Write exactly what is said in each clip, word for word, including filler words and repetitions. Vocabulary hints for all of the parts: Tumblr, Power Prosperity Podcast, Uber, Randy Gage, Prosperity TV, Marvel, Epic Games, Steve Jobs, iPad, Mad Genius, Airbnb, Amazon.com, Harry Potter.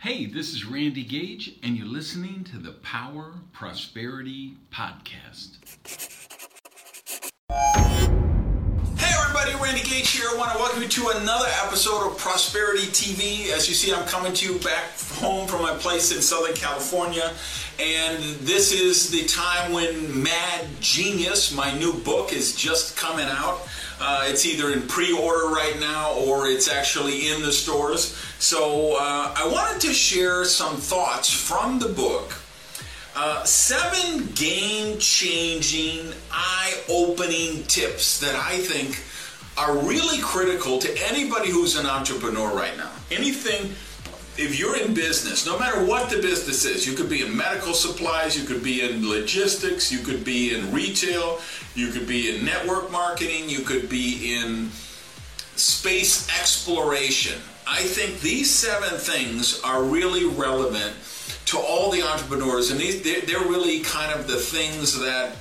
Hey, this is Randy Gage, and you're listening to the Power Prosperity Podcast. Hey everybody, Randy Gage here. I want to welcome you to another episode of Prosperity T V. As you see, I'm coming to you back home from my place in Southern California. And this is the time when Mad Genius, my new book, is just coming out. Uh, it's either in pre-order right now or it's actually in the stores. So uh, I wanted to share some thoughts from the book. Uh, seven game-changing, eye-opening tips that I think are really critical to anybody who's an entrepreneur right now. Anything, if you're in business, no matter what the business is, you could be in medical supplies, you could be in logistics, you could be in retail, you could be in network marketing, you could be in space exploration. I think these seven things are really relevant to all the entrepreneurs, and these they're really kind of the things that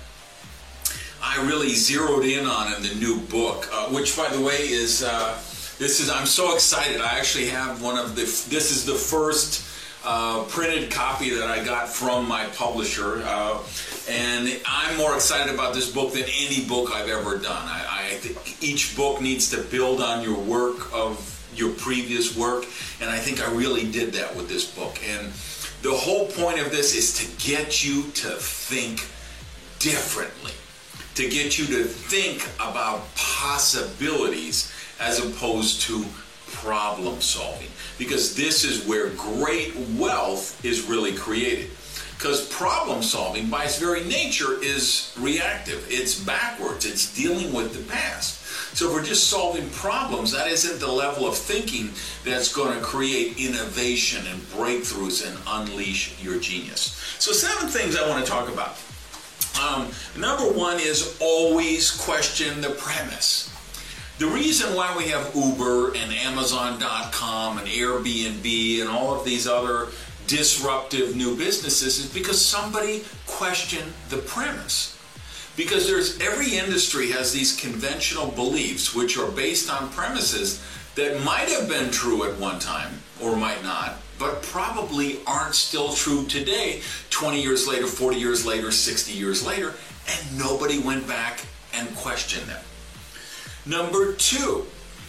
I really zeroed in on in the new book, uh, which, by the way, is... Uh, This is, I'm so excited. I actually have one of the, this is the first uh, printed copy that I got from my publisher. Uh, and I'm more excited about this book than any book I've ever done. I, I think each book needs to build on your work of your previous work. And I think I really did that with this book. And the whole point of this is to get you to think differently, to get you to think about possibilities as opposed to problem solving, because this is where great wealth is really created. Because problem solving, by its very nature, is reactive. It's backwards. It's dealing with the past. So if we're just solving problems, that isn't the level of thinking that's going to create innovation and breakthroughs and unleash your genius. So seven things I want to talk about. Um, number one is always question the premise. The reason why we have Uber and Amazon dot com and Airbnb and all of these other disruptive new businesses is because somebody questioned the premise. Because there's every industry has these conventional beliefs which are based on premises that might have been true at one time or might not, but probably aren't still true today, twenty years later, forty years later, sixty years later, and nobody went back and questioned them. Number two,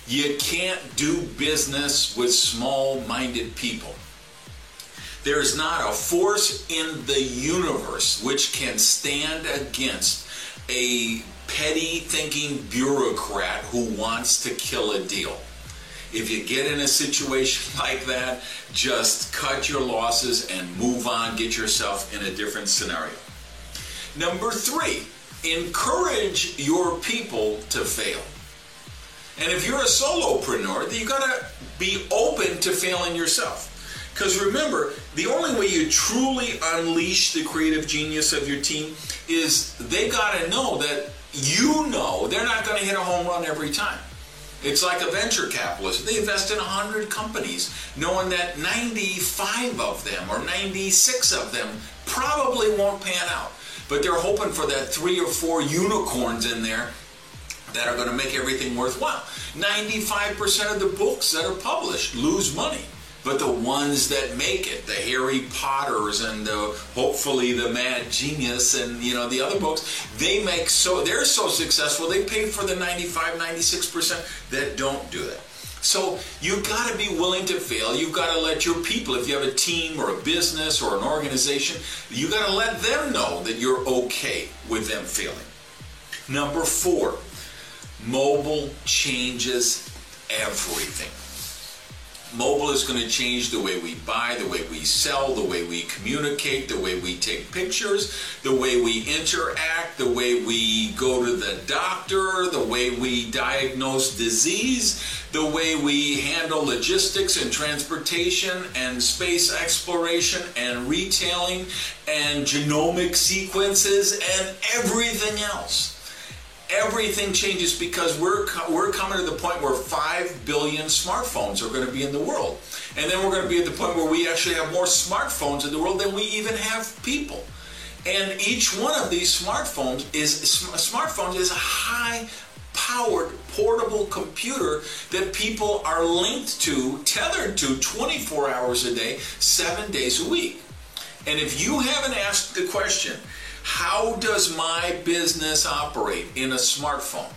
you can't do business with small-minded people. There's not a force in the universe which can stand against a petty thinking bureaucrat who wants to kill a deal. If you get in a situation like that, just cut your losses and move on, get yourself in a different scenario. Number three, encourage your people to fail. And if you're a solopreneur, then you gotta be open to failing yourself. Because remember, the only way you truly unleash the creative genius of your team is they gotta know that you know they're not gonna hit a home run every time. It's like a venture capitalist. They invest in one hundred companies, knowing that ninety-five of them or ninety-six of them probably won't pan out. But they're hoping for that three or four unicorns in there that are going to make everything worthwhile. ninety-five percent of the books that are published lose money, but the ones that make it, the Harry Potters and the, hopefully the Mad Genius and you know the other books, they make so they're so successful they pay for the ninety-five, ninety-six percent that don't do that. So you've got to be willing to fail. You've got to let your people, if you have a team or a business or an organization, you've got to let them know that you're okay with them failing. Number four, mobile changes everything. Mobile is going to change the way we buy, the way we sell, the way we communicate, the way we take pictures, the way we interact, the way we go to the doctor, the way we diagnose disease, the way we handle logistics and transportation and space exploration and retailing and genomic sequences and everything else. Everything changes because we're we're coming to the point where five billion smartphones are going to be in the world. And then we're going to be at the point where we actually have more smartphones in the world than we even have people. And each one of these smartphones is smartphones is a high powered portable computer that people are linked to, tethered to twenty-four hours a day, seven days a week. And if you haven't asked the question, how does my business operate in a smartphone?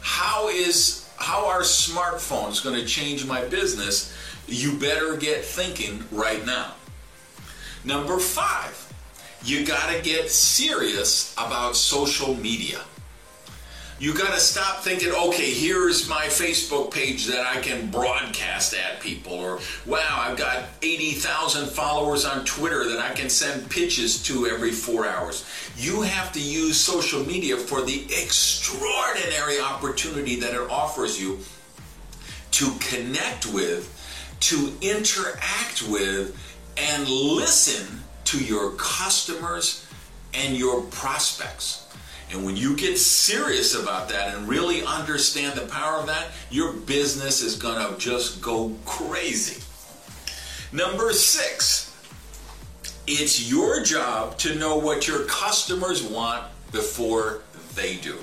How is, how are smartphones going to change my business? You better get thinking right now. Number five, you got to get serious about social media. You got to stop thinking, okay, here's my Facebook page that I can broadcast at people, or wow, I've got eighty thousand followers on Twitter that I can send pitches to every four hours. You have to use social media for the extraordinary opportunity that it offers you to connect with, to interact with, and listen to your customers and your prospects. And when you get serious about that and really understand the power of that, your business is gonna just go crazy. Number six, it's your job to know what your customers want before they do.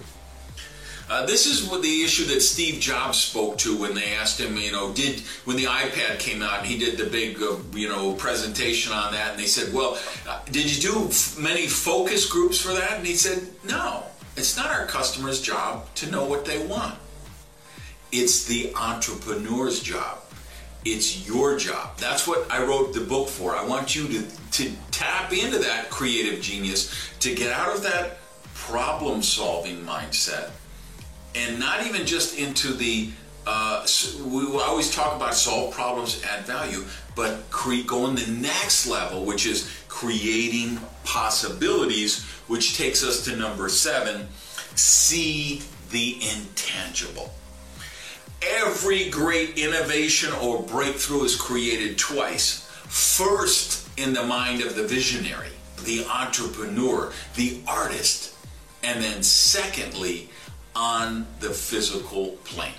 Uh, this is what the issue that Steve Jobs spoke to when they asked him, you know, did when the iPad came out and he did the big, uh, you know, presentation on that, and they said, well, uh, did you do f many focus groups for that? And he said, no, it's not our customer's job to know what they want. It's the entrepreneur's job. It's your job. That's what I wrote the book for. I want you to, to tap into that creative genius, to get out of that problem-solving mindset. And not even just into the, uh, we always talk about solve problems, add value, but cre- go on the next level, which is creating possibilities, which takes us to number seven, see the intangible. Every great innovation or breakthrough is created twice. First in the mind of the visionary, the entrepreneur, the artist, and then secondly, on the physical plane.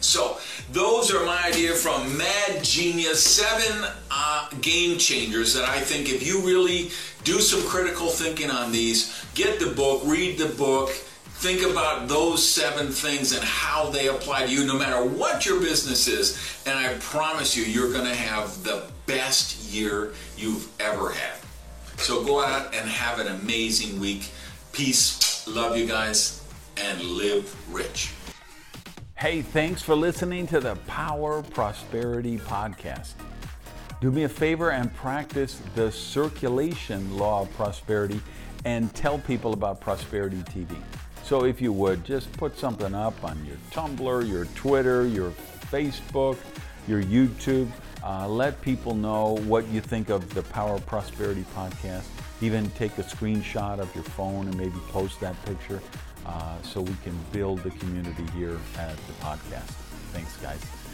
So those are my idea from Mad Genius, seven uh, game changers that I think if you really do some critical thinking on these, get the book, read the book, think about those seven things and how they apply to you no matter what your business is, and I promise you, you're gonna have the best year you've ever had. So go out and have an amazing week. Peace, love you guys, and live rich. Hey, thanks for listening to the Power Prosperity Podcast. Do me a favor and practice the circulation law of prosperity and tell people about Prosperity T V. So if you would, just put something up on your Tumblr, your Twitter, your Facebook, your YouTube. Uh, let people know what you think of the Power Prosperity Podcast. Even take a screenshot of your phone and maybe post that picture. Uh, so we can build the community here at the podcast. Thanks, guys.